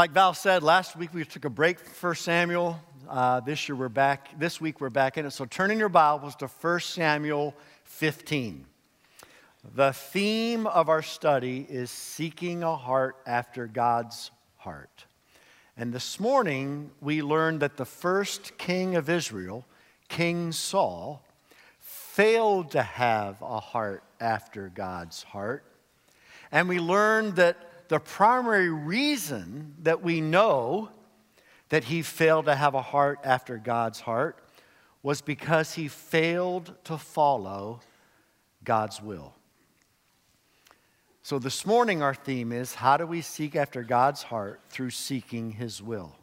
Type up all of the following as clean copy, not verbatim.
Like Val said, last week we took a break for 1 Samuel. This week we're back in it. So turn in your Bibles to 1 Samuel 15. The theme of our study is seeking a heart after God's heart. And this morning we learned that the first king of Israel, King Saul, failed to have a heart after God's heart. And we learned that the primary reason that we know that he failed to have a heart after God's heart was because he failed to follow God's will. So this morning our theme is, how do we seek after God's heart through seeking his will?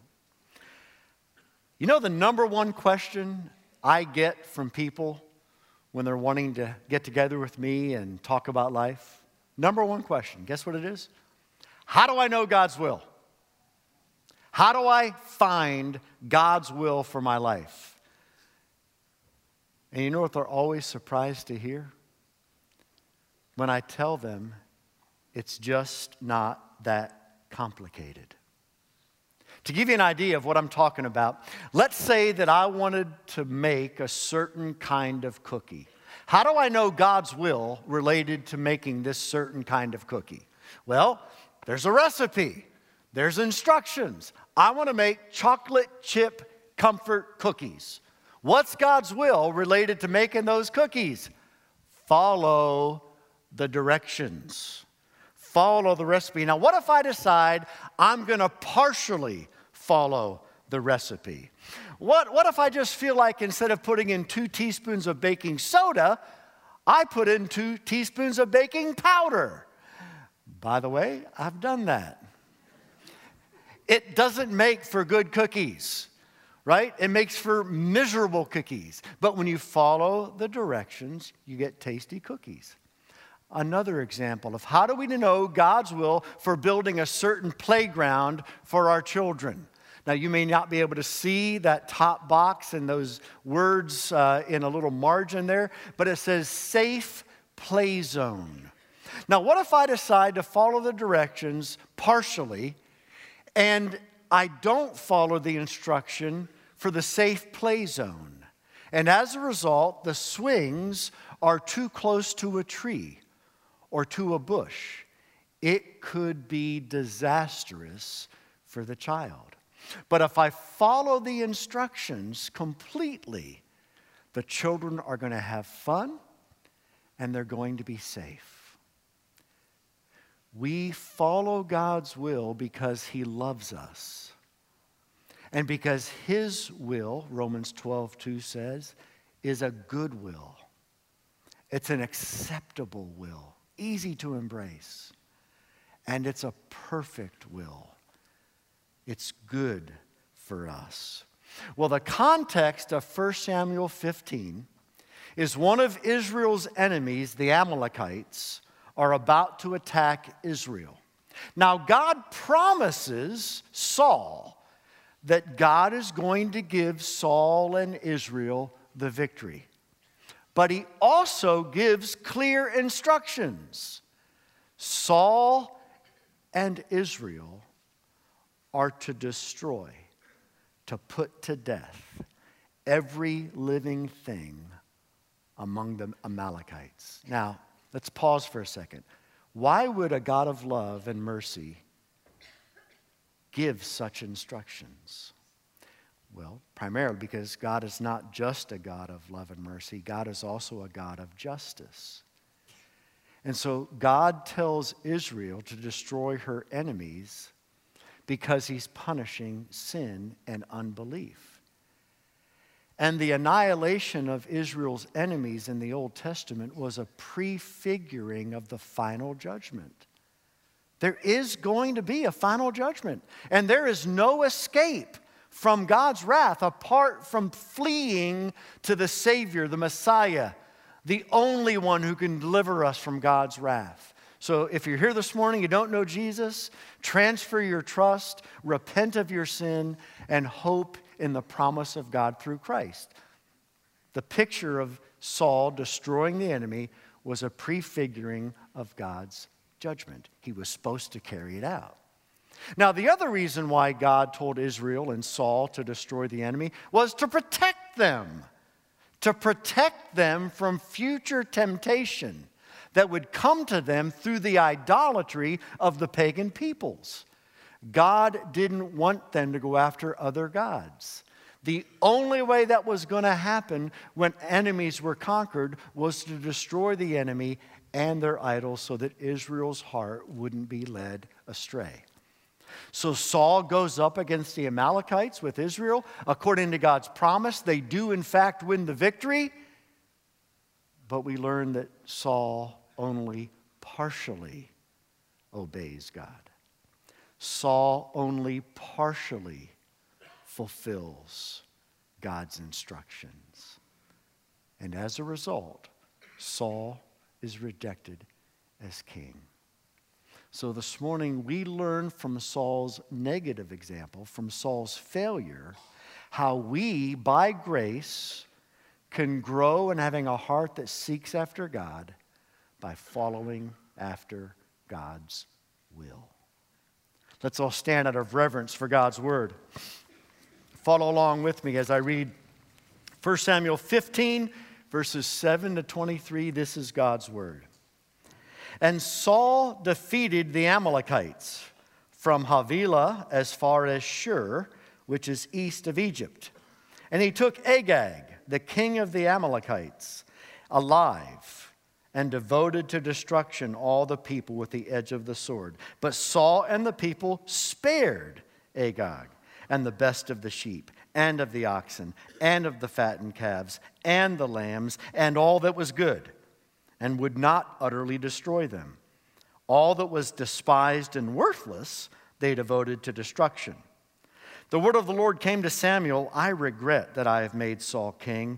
You know, the number one question I get from people when they're wanting to get together with me and talk about life, number one question, guess what it is? How do I know God's will? How do I find God's will for my life? And you know what they're always surprised to hear? When I tell them it's just not that complicated. To give you an idea of what I'm talking about, let's say that I wanted to make a certain kind of cookie. How do I know God's will related to making this certain kind of cookie? Well, there's a recipe. There's instructions. I want to make chocolate chip comfort cookies. What's God's will related to making those cookies? Follow the directions. Follow the recipe. Now, what if I decide I'm going to partially follow the recipe? What if I just feel like instead of putting in 2 teaspoons of baking soda, I put in 2 teaspoons of baking powder? By the way, I've done that. It doesn't make for good cookies, right? It makes for miserable cookies. But when you follow the directions, you get tasty cookies. Another example of how do we know God's will for building a certain playground for our children. Now, you may not be able to see that top box and those words in a little margin there, but it says safe play zone. Now, what if I decide to follow the directions partially and I don't follow the instruction for the safe play zone? And as a result, the swings are too close to a tree or to a bush. It could be disastrous for the child. But if I follow the instructions completely, the children are going to have fun and they're going to be safe. We follow God's will because he loves us. And because his will, Romans 12:2 says, is a good will. It's an acceptable will, easy to embrace. And it's a perfect will. It's good for us. Well, the context of 1 Samuel 15 is one of Israel's enemies, the Amalekites, are about to attack Israel. Now, God promises Saul that God is going to give Saul and Israel the victory. But he also gives clear instructions. Saul and Israel are to destroy, to put to death, every living thing among the Amalekites. Now, let's pause for a second. Why would a God of love and mercy give such instructions? Well, primarily because God is not just a God of love and mercy. God is also a God of justice. And so God tells Israel to destroy her enemies because he's punishing sin and unbelief. And the annihilation of Israel's enemies in the Old Testament was a prefiguring of the final judgment. There is going to be a final judgment, and there is no escape from God's wrath apart from fleeing to the Savior, the Messiah, the only one who can deliver us from God's wrath. So if you're here this morning, you don't know Jesus, transfer your trust, repent of your sin, and hope in the promise of God through Christ. The picture of Saul destroying the enemy was a prefiguring of God's judgment. He was supposed to carry it out. Now, the other reason why God told Israel and Saul to destroy the enemy was to protect them from future temptation that would come to them through the idolatry of the pagan peoples. God didn't want them to go after other gods. The only way that was going to happen when enemies were conquered was to destroy the enemy and their idols so that Israel's heart wouldn't be led astray. So Saul goes up against the Amalekites with Israel. According to God's promise, they do in fact win the victory. But we learn that Saul only partially obeys God. Saul only partially fulfills God's instructions. And as a result, Saul is rejected as king. So this morning, we learn from Saul's negative example, from Saul's failure, how we, by grace, can grow in having a heart that seeks after God by following after God's will. Let's all stand out of reverence for God's word. Follow along with me as I read 1 Samuel 15, verses 7 to 23. This is God's word. And Saul defeated the Amalekites from Havilah as far as Shur, which is east of Egypt. And he took Agag, the king of the Amalekites, alive, and devoted to destruction all the people with the edge of the sword. But Saul and the people spared Agag and the best of the sheep and of the oxen and of the fattened calves and the lambs and all that was good, and would not utterly destroy them. All that was despised and worthless they devoted to destruction. The word of the Lord came to Samuel, I regret that I have made Saul king,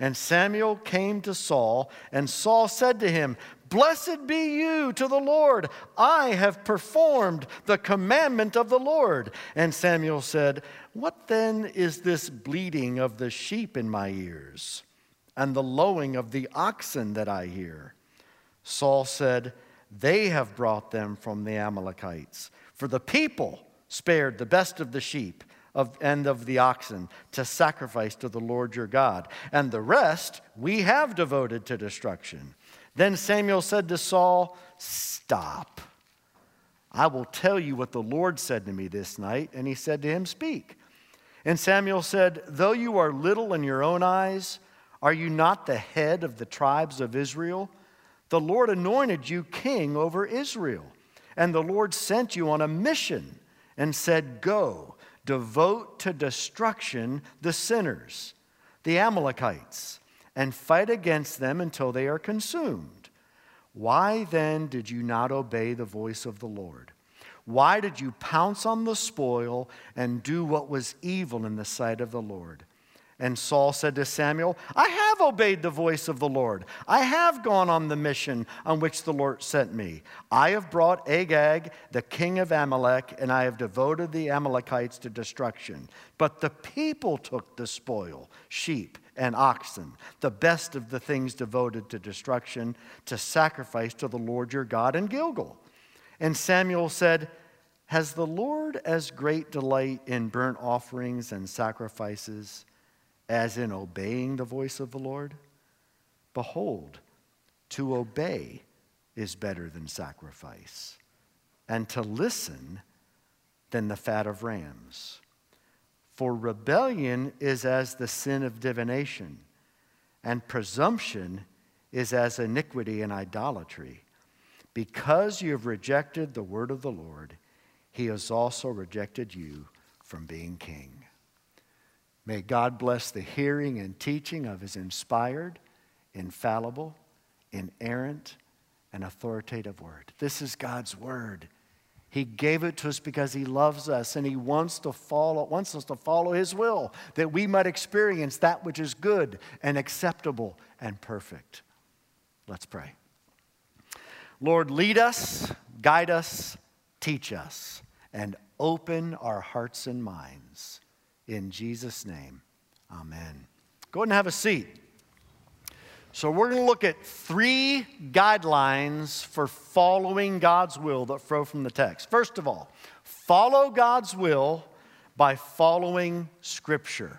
And Samuel came to Saul, and Saul said to him, Blessed be you to the Lord. I have performed the commandment of the Lord. And Samuel said, What then is this bleating of the sheep in my ears, and the lowing of the oxen that I hear? Saul said, They have brought them from the Amalekites, for the people spared the best of the sheep and of the oxen to sacrifice to the Lord your God, and the rest we have devoted to destruction. Then Samuel said to Saul, Stop. I will tell you what the Lord said to me this night. And he said to him, Speak. And Samuel said, Though you are little in your own eyes, are you not the head of the tribes of Israel? The Lord anointed you king over Israel, and the Lord sent you on a mission and said, Go. Devote to destruction the sinners, the Amalekites, and fight against them until they are consumed. Why then did you not obey the voice of the Lord? Why did you pounce on the spoil and do what was evil in the sight of the Lord? And Saul said to Samuel, I have obeyed the voice of the Lord. I have gone on the mission on which the Lord sent me. I have brought Agag, the king of Amalek, and I have devoted the Amalekites to destruction. But the people took the spoil, sheep and oxen, the best of the things devoted to destruction, to sacrifice to the Lord your God in Gilgal. And Samuel said, Has the Lord as great delight in burnt offerings and sacrifices as in obeying the voice of the Lord? Behold, to obey is better than sacrifice, and to listen than the fat of rams. For rebellion is as the sin of divination, and presumption is as iniquity and idolatry. Because you have rejected the word of the Lord, he has also rejected you from being king. May God bless the hearing and teaching of his inspired, infallible, inerrant, and authoritative word. This is God's word. He gave it to us because He loves us and He wants us to follow His will, that we might experience that which is good and acceptable and perfect. Let's pray. Lord, lead us, guide us, teach us, and open our hearts and minds. In Jesus' name, amen. Go ahead and have a seat. So we're going to look at three guidelines for following God's will that flow from the text. First of all, follow God's will by following Scripture.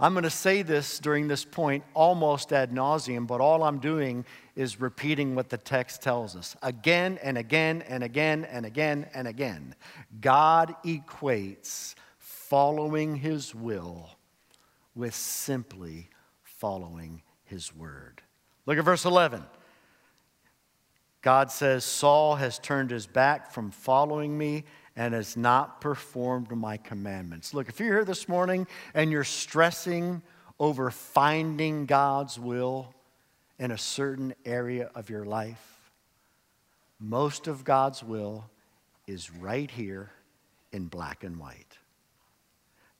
I'm going to say this during this point almost ad nauseum, but all I'm doing is repeating what the text tells us again and again and again and again and again. God equates following His will with simply following His word. Look at verse 11. God says, Saul has turned his back from following me and has not performed my commandments. Look, if you're here this morning and you're stressing over finding God's will in a certain area of your life, most of God's will is right here in black and white.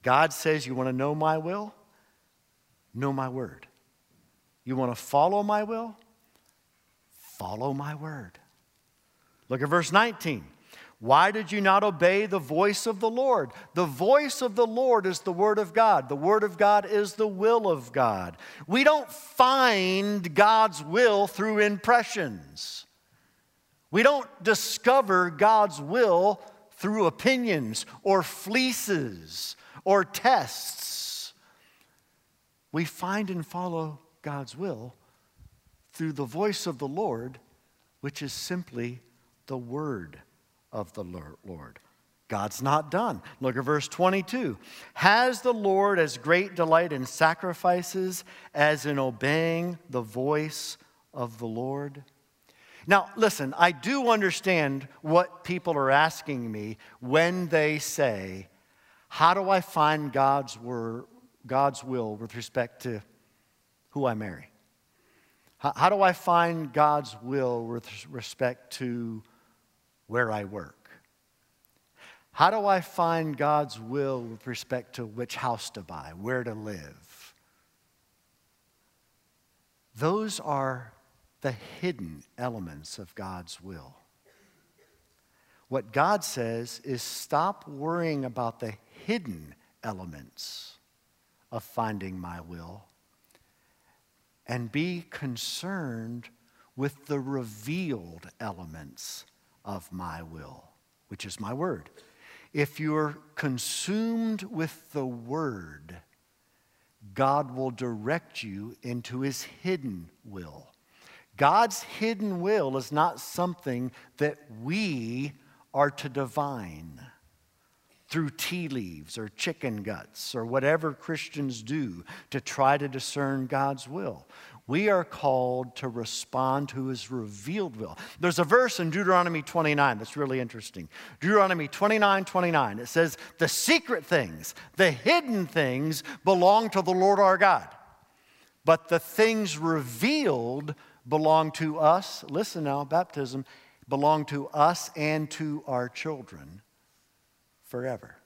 God says, you want to know my will? Know my word. You want to follow my will? Follow my word. Look at verse 19. Why did you not obey the voice of the Lord? The voice of the Lord is the word of God. The word of God is the will of God. We don't find God's will through impressions. We don't discover God's will through opinions or fleeces or tests. We find and follow God's will through the voice of the Lord, which is simply the word of the Lord. God's not done. Look at verse 22. Has the Lord as great delight in sacrifices as in obeying the voice of the Lord? Now, listen, I do understand what people are asking me when they say, how do I find God's will with respect to who I marry? How do I find God's will with respect to where I work? How do I find God's will with respect to which house to buy, where to live? Those are the hidden elements of God's will. What God says is stop worrying about the hidden elements of finding my will and be concerned with the revealed elements of my will, which is my word. If you're consumed with the word, God will direct you into His hidden will. God's hidden will is not something that we are to divine through tea leaves or chicken guts or whatever Christians do to try to discern God's will. We are called to respond to His revealed will. There's a verse in Deuteronomy 29 that's really interesting. Deuteronomy 29:29. It says, the secret things, the hidden things belong to the Lord our God, but the things revealed belong to us, listen now, baptism, belong to us and to our children forever.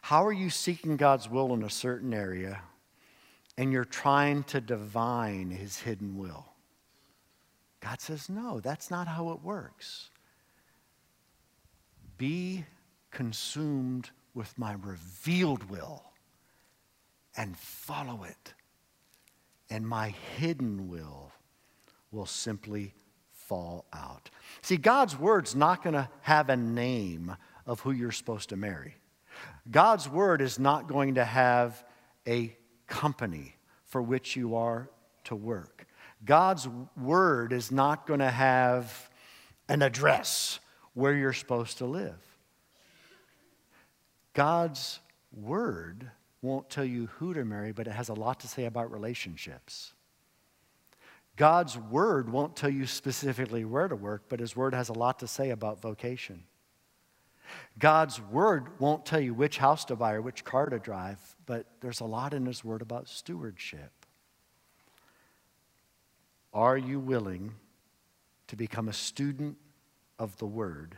How are you seeking God's will in a certain area and you're trying to divine His hidden will? God says, no, that's not how it works. Be consumed with my revealed will and follow it. And my hidden will simply fall out. See, God's word's not going to have a name of who you're supposed to marry. God's word is not going to have a company for which you are to work. God's word is not going to have an address where you're supposed to live. God's word won't tell you who to marry, but it has a lot to say about relationships. God's word won't tell you specifically where to work, but His word has a lot to say about vocation. God's word won't tell you which house to buy or which car to drive, but there's a lot in His word about stewardship. Are you willing to become a student of the Word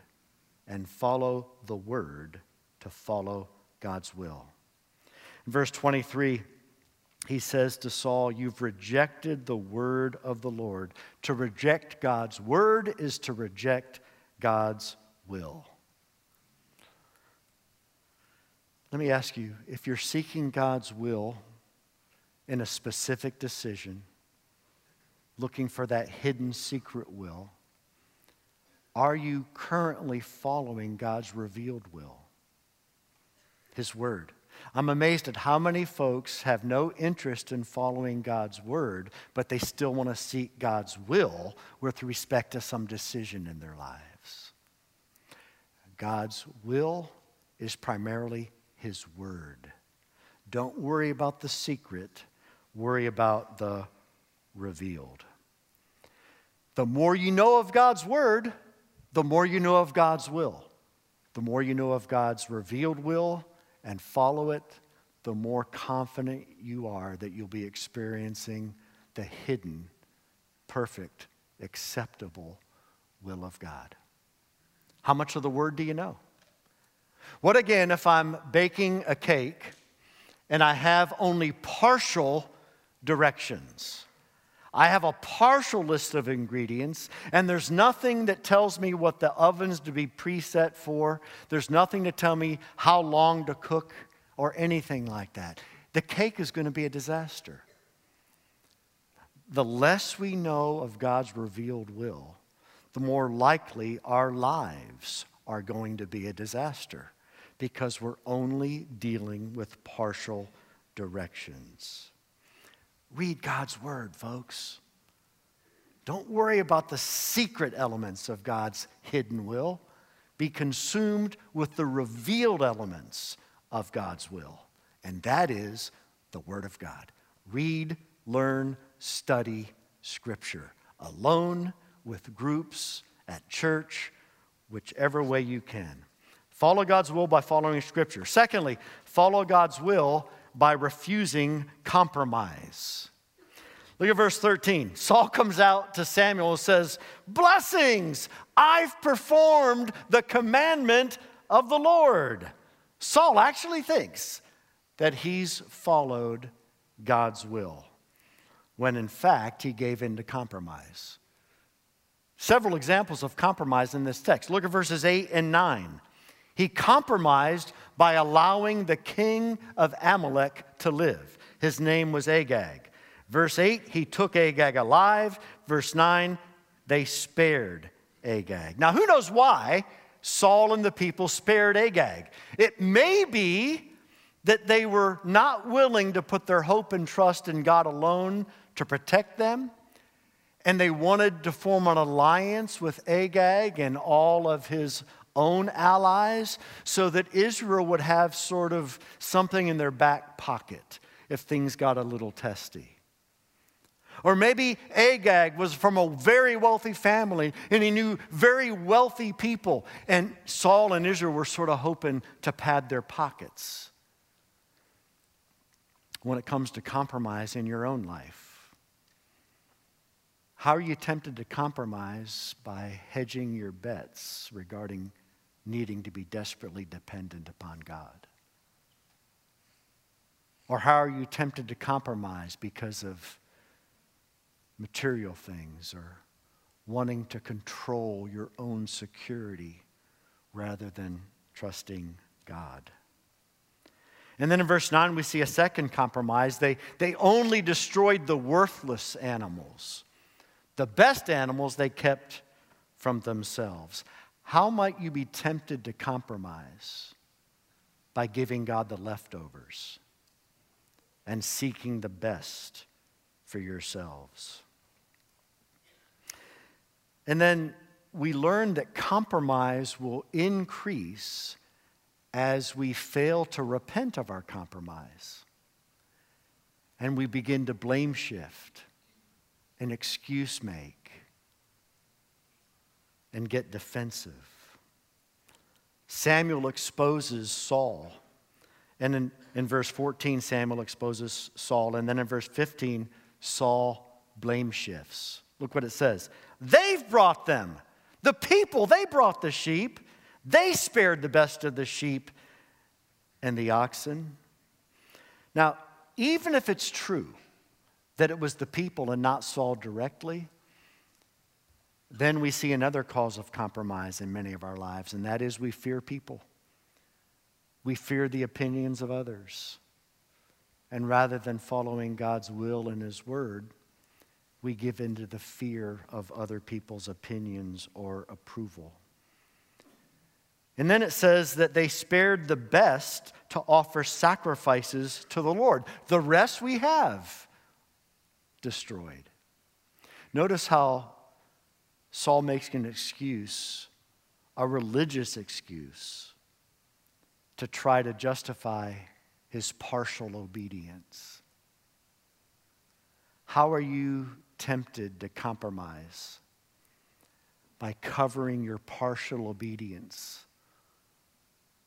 and follow the Word to follow God's will. In verse 23, he says to Saul, "You've rejected the word of the Lord." To reject God's word is to reject God's will. Let me ask you, if you're seeking God's will in a specific decision, looking for that hidden secret will, are you currently following God's revealed will, His word? I'm amazed at how many folks have no interest in following God's word, but they still want to seek God's will with respect to some decision in their lives. God's will is primarily His word. Don't worry about the secret, worry about the revealed. The more you know of God's word, the more you know of God's will. The more you know of God's revealed will and follow it, the more confident you are that you'll be experiencing the hidden, perfect, acceptable will of God. How much of the word do you know? What again if I'm baking a cake and I have only partial directions? I have a partial list of ingredients, and there's nothing that tells me what the oven's to be preset for. There's nothing to tell me how long to cook or anything like that. The cake is going to be a disaster. The less we know of God's revealed will, the more likely our lives are going to be a disaster because we're only dealing with partial directions. Read God's word, folks. Don't worry about the secret elements of God's hidden will. Be consumed with the revealed elements of God's will, and that is the word of God. Read, learn, study Scripture, alone, with groups, at church, whichever way you can. Follow God's will by following Scripture. Secondly, follow God's will by refusing compromise. Look at verse 13. Saul comes out to Samuel and says, "Blessings! I've performed the commandment of the Lord." Saul actually thinks that he's followed God's will, when in fact he gave in to compromise. Several examples of compromise in this text. Look at verses 8 and 9. He compromised by allowing the king of Amalek to live. His name was Agag. Verse 8, he took Agag alive. Verse 9, they spared Agag. Now, who knows why Saul and the people spared Agag? It may be that they were not willing to put their hope and trust in God alone to protect them, and they wanted to form an alliance with Agag and all of his own allies, so that Israel would have sort of something in their back pocket if things got a little testy. Or maybe Agag was from a very wealthy family and he knew very wealthy people, and Saul and Israel were sort of hoping to pad their pockets. When it comes to compromise in your own life, how are you tempted to compromise by hedging your bets regarding needing to be desperately dependent upon God? Or how are you tempted to compromise because of material things or wanting to control your own security rather than trusting God? And then in verse 9, we see a second compromise. They only destroyed the worthless animals. The best animals they kept from themselves. How might you be tempted to compromise by giving God the leftovers and seeking the best for yourselves? And then we learn that compromise will increase as we fail to repent of our compromise and we begin to blame shift and excuse make and get defensive. Samuel exposes Saul. And in verse 14, Samuel exposes Saul. And then in verse 15, Saul blame shifts. Look what it says. "They've brought them. The people, they brought the sheep. They spared the best of the sheep and the oxen. Now, even if it's true that it was the people and not Saul directly, then we see another cause of compromise in many of our lives, and that is we fear people. We fear the opinions of others. And rather than following God's will and His word, we give in to the fear of other people's opinions or approval. And then it says that they spared the best to offer sacrifices to the Lord. The rest we have destroyed. Notice how Saul makes an excuse, a religious excuse, to try to justify his partial obedience. How are you tempted to compromise? By covering your partial obedience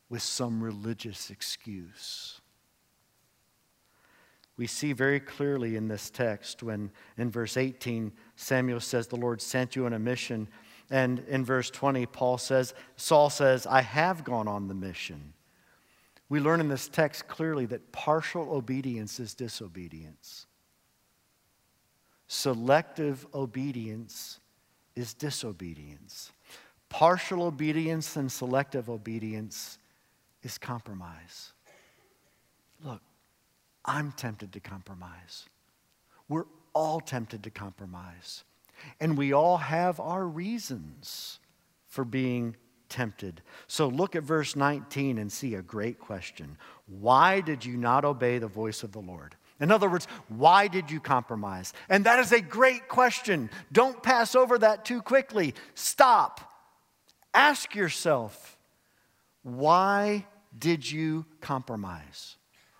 with some religious excuse. We see very clearly in this text when in verse 18, Samuel says, the Lord sent you on a mission. And in verse 20, Saul says, I have gone on the mission. We learn in this text clearly that partial obedience is disobedience. Selective obedience is disobedience. Partial obedience and selective obedience is compromise. Look, I'm tempted to compromise. We're all tempted to compromise. And we all have our reasons for being tempted. So look at verse 19 and see a great question. Why did you not obey the voice of the Lord? In other words, why did you compromise? And that is a great question. Don't pass over that too quickly. Stop. Ask yourself, why did you compromise?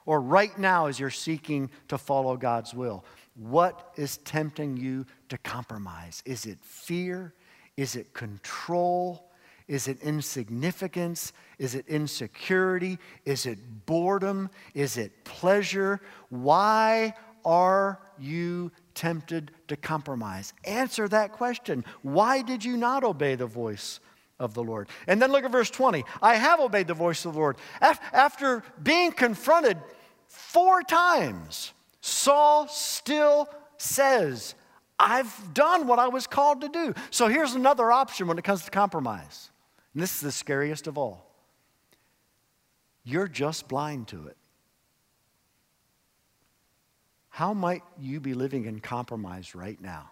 Or right now as you're seeking to follow God's will, what is tempting you to compromise? Is it fear? Is it control? Is it insignificance? Is it insecurity? Is it boredom? Is it pleasure? Why are you tempted to compromise? Answer that question. Why did you not obey the voice of the Lord? And then look at verse 20. I have obeyed the voice of the Lord. After being confronted 4 times, Saul still says, I've done what I was called to do. So here's another option when it comes to compromise. And this is the scariest of all. You're just blind to it. How might you be living in compromise right now?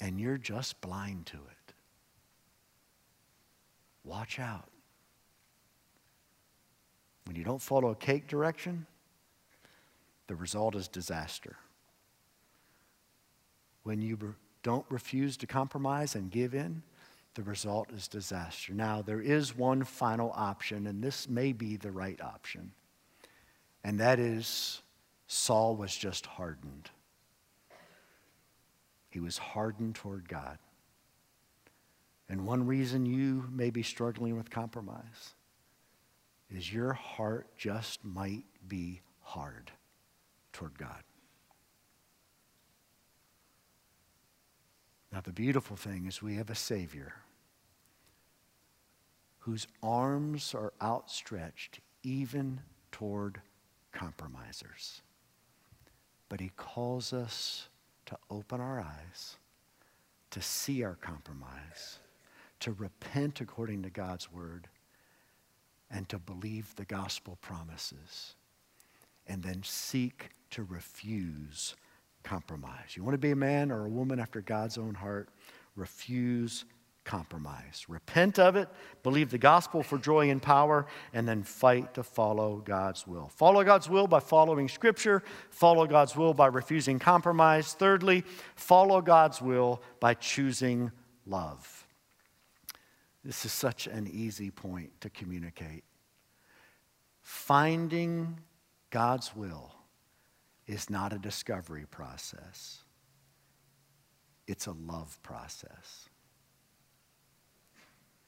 And you're just blind to it. Watch out. When you don't follow a cake direction, the result is disaster. When you don't refuse to compromise and give in, the result is disaster. Now, there is one final option, and this may be the right option. And that is, Saul was just hardened. He was hardened toward God. And one reason you may be struggling with compromise is your heart just might be hard toward God. Now, the beautiful thing is we have a Savior whose arms are outstretched even toward compromisers. But He calls us to open our eyes, to see our compromise, to repent according to God's word, and to believe the gospel promises, and then seek to refuse compromise. You want to be a man or a woman after God's own heart? Refuse compromise. Repent of it, believe the gospel for joy and power, and then fight to follow God's will. Follow God's will by following Scripture. Follow God's will by refusing compromise. Thirdly, follow God's will by choosing love. This is such an easy point to communicate. Finding God's will is not a discovery process. It's a love process.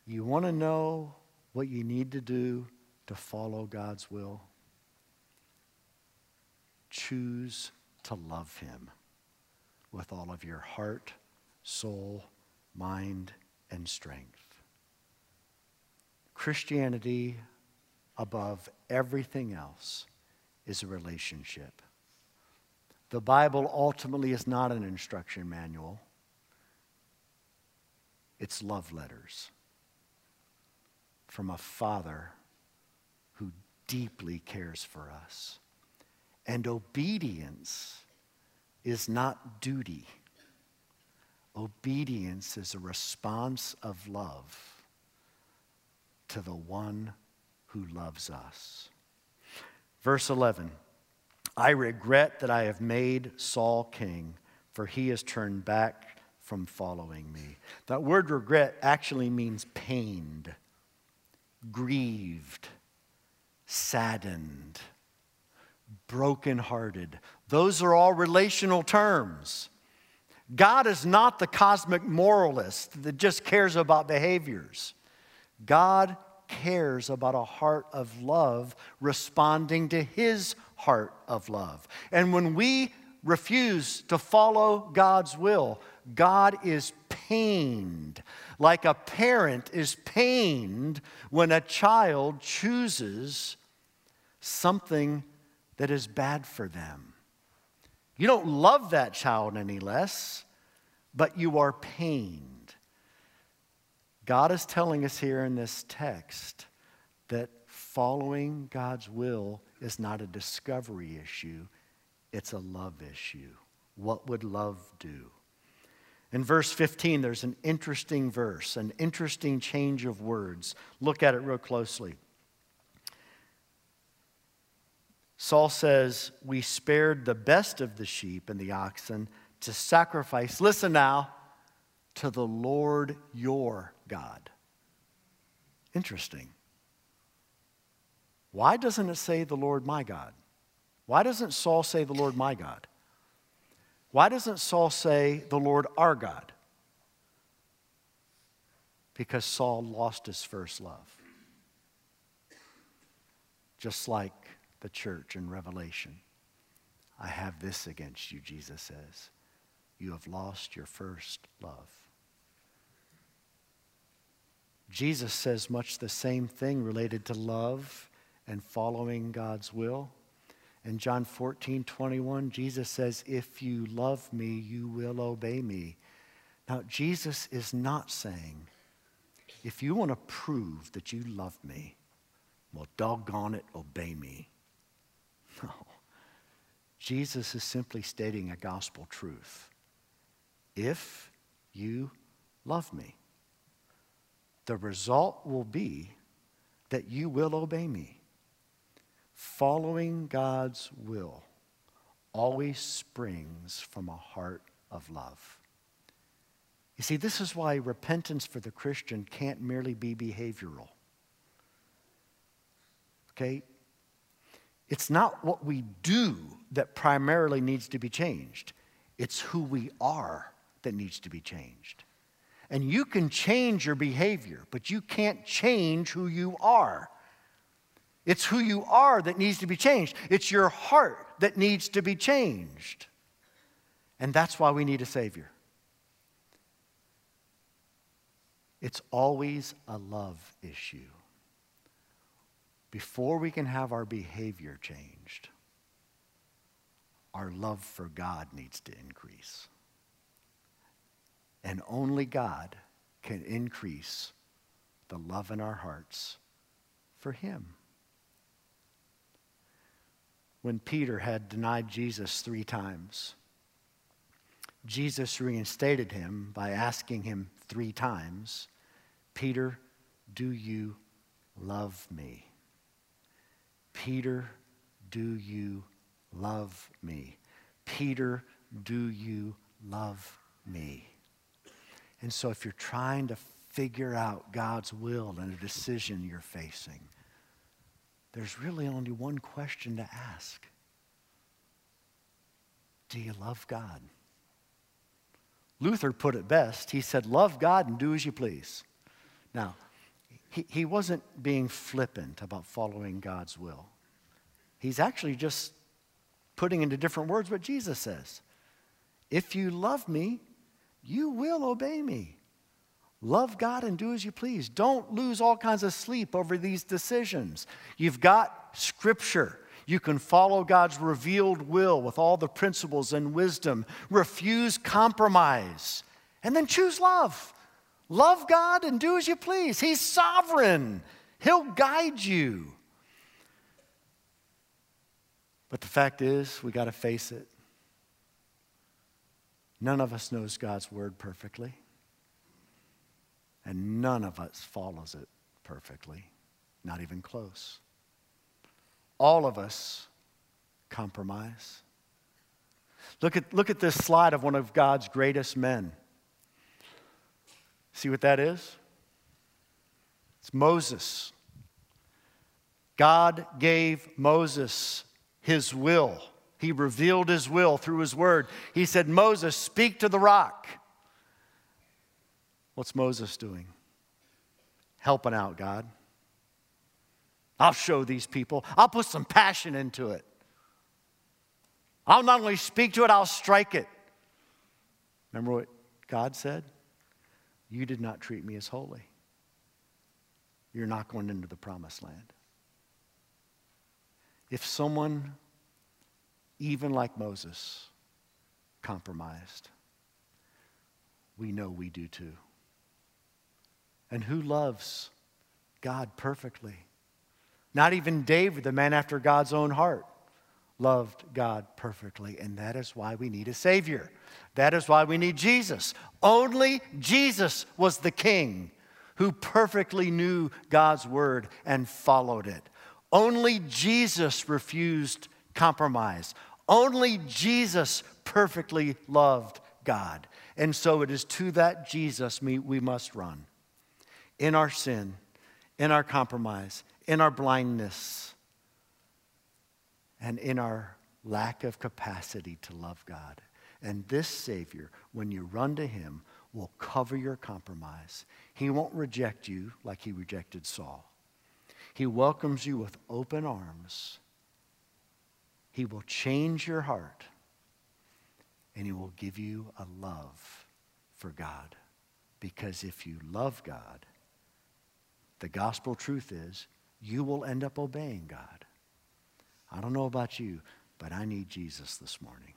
You want to know what you need to do to follow God's will? Choose to love Him with all of your heart, soul, mind, and strength. Christianity, above everything else, is a relationship. The Bible ultimately is not an instruction manual. It's love letters from a Father who deeply cares for us. And obedience is not duty. Obedience is a response of love to the one who loves us. Verse 11, I regret that I have made Saul king, for he has turned back from following me. That word regret actually means pained, grieved, saddened, brokenhearted. Those are all relational terms. God is not the cosmic moralist that just cares about behaviors. God cares about a heart of love responding to his heart of love. And when we refuse to follow God's will, God is pained, like a parent is pained when a child chooses something that is bad for them. You don't love that child any less, but you are pained. God is telling us here in this text that following God's will is not a discovery issue, it's a love issue. What would love do? In verse 15, there's an interesting verse, an interesting change of words. Look at it real closely. Saul says, we spared the best of the sheep and the oxen to sacrifice, listen now, to the Lord your God. Interesting. Why doesn't it say the Lord my God? Why doesn't Saul say the Lord my God? Why doesn't Saul say the Lord our God? Because Saul lost his first love. Just like the church in Revelation. I have this against you, Jesus says. You have lost your first love. Jesus says much the same thing related to love and following God's will. In John 14:21, Jesus says, if you love me, you will obey me. Now, Jesus is not saying, if you want to prove that you love me, well, doggone it, obey me. No. Jesus is simply stating a gospel truth. If you love me, the result will be that you will obey me. Following God's will always springs from a heart of love. You see, this is why repentance for the Christian can't merely be behavioral. Okay? It's not what we do that primarily needs to be changed. It's who we are that needs to be changed. And you can change your behavior, but you can't change who you are. It's who you are that needs to be changed. It's your heart that needs to be changed. And that's why we need a Savior. It's always a love issue. Before we can have our behavior changed, our love for God needs to increase. And only God can increase the love in our hearts for him. When Peter had denied Jesus 3 times, Jesus reinstated him by asking him 3 times, Peter, do you love me? Peter, do you love me? Peter, do you love me? And so if you're trying to figure out God's will and a decision you're facing, there's really only one question to ask. Do you love God? Luther put it best. He said, love God and do as you please. Now, he wasn't being flippant about following God's will. He's actually just putting into different words what Jesus says. If you love me, you will obey me. Love God and do as you please. Don't lose all kinds of sleep over these decisions. You've got Scripture. You can follow God's revealed will with all the principles and wisdom. Refuse compromise. And then choose love. Love God and do as you please. He's sovereign. He'll guide you. But the fact is, we got to face it. None of us knows God's word perfectly. And none of us follows it perfectly, not even close. All of us compromise. Look at this slide of one of God's greatest men. See what that is? It's Moses. God gave Moses his will. He revealed his will through his word. He said, Moses, speak to the rock. What's Moses doing? Helping out, God. I'll show these people. I'll put some passion into it. I'll not only speak to it, I'll strike it. Remember what God said? You did not treat me as holy. You're not going into the promised land. If someone, even like Moses, compromised, we know we do too. And who loves God perfectly? Not even David, the man after God's own heart, loved God perfectly. And that is why we need a Savior. That is why we need Jesus. Only Jesus was the King who perfectly knew God's word and followed it. Only Jesus refused compromise. Only Jesus perfectly loved God. And so it is to that Jesus we must run. In our sin, in our compromise, in our blindness, and in our lack of capacity to love God. And this Savior, when you run to him, will cover your compromise. He won't reject you like he rejected Saul. He welcomes you with open arms. He will change your heart. And he will give you a love for God. Because if you love God, the gospel truth is, you will end up obeying God. I don't know about you, but I need Jesus this morning.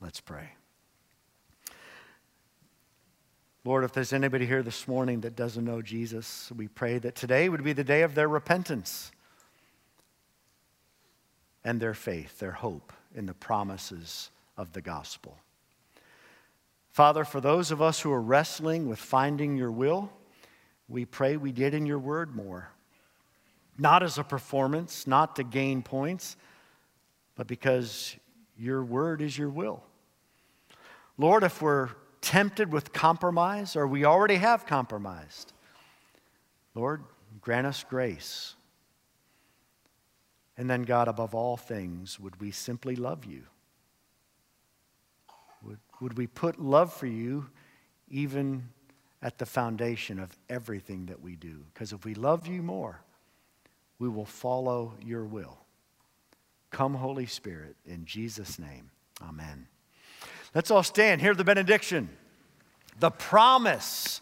Let's pray. Lord, if there's anybody here this morning that doesn't know Jesus, we pray that today would be the day of their repentance and their faith, their hope in the promises of the gospel. Father, for those of us who are wrestling with finding your will, we pray we get in your word more. Not as a performance, not to gain points, but because your word is your will. Lord, if we're tempted with compromise, or we already have compromised, Lord, grant us grace. And then, God, above all things, would we simply love you? Would we put love for you even at the foundation of everything that we do? Because if we love you more, we will follow your will. Come, Holy Spirit, in Jesus' name. Amen. Let's all stand. Hear the benediction. The promise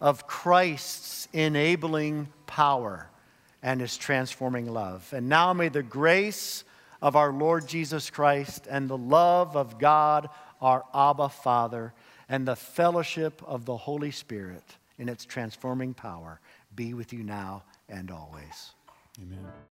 of Christ's enabling power and his transforming love. And now may the grace of our Lord Jesus Christ and the love of God, our Abba Father, and the fellowship of the Holy Spirit in its transforming power be with you now and always. Amen.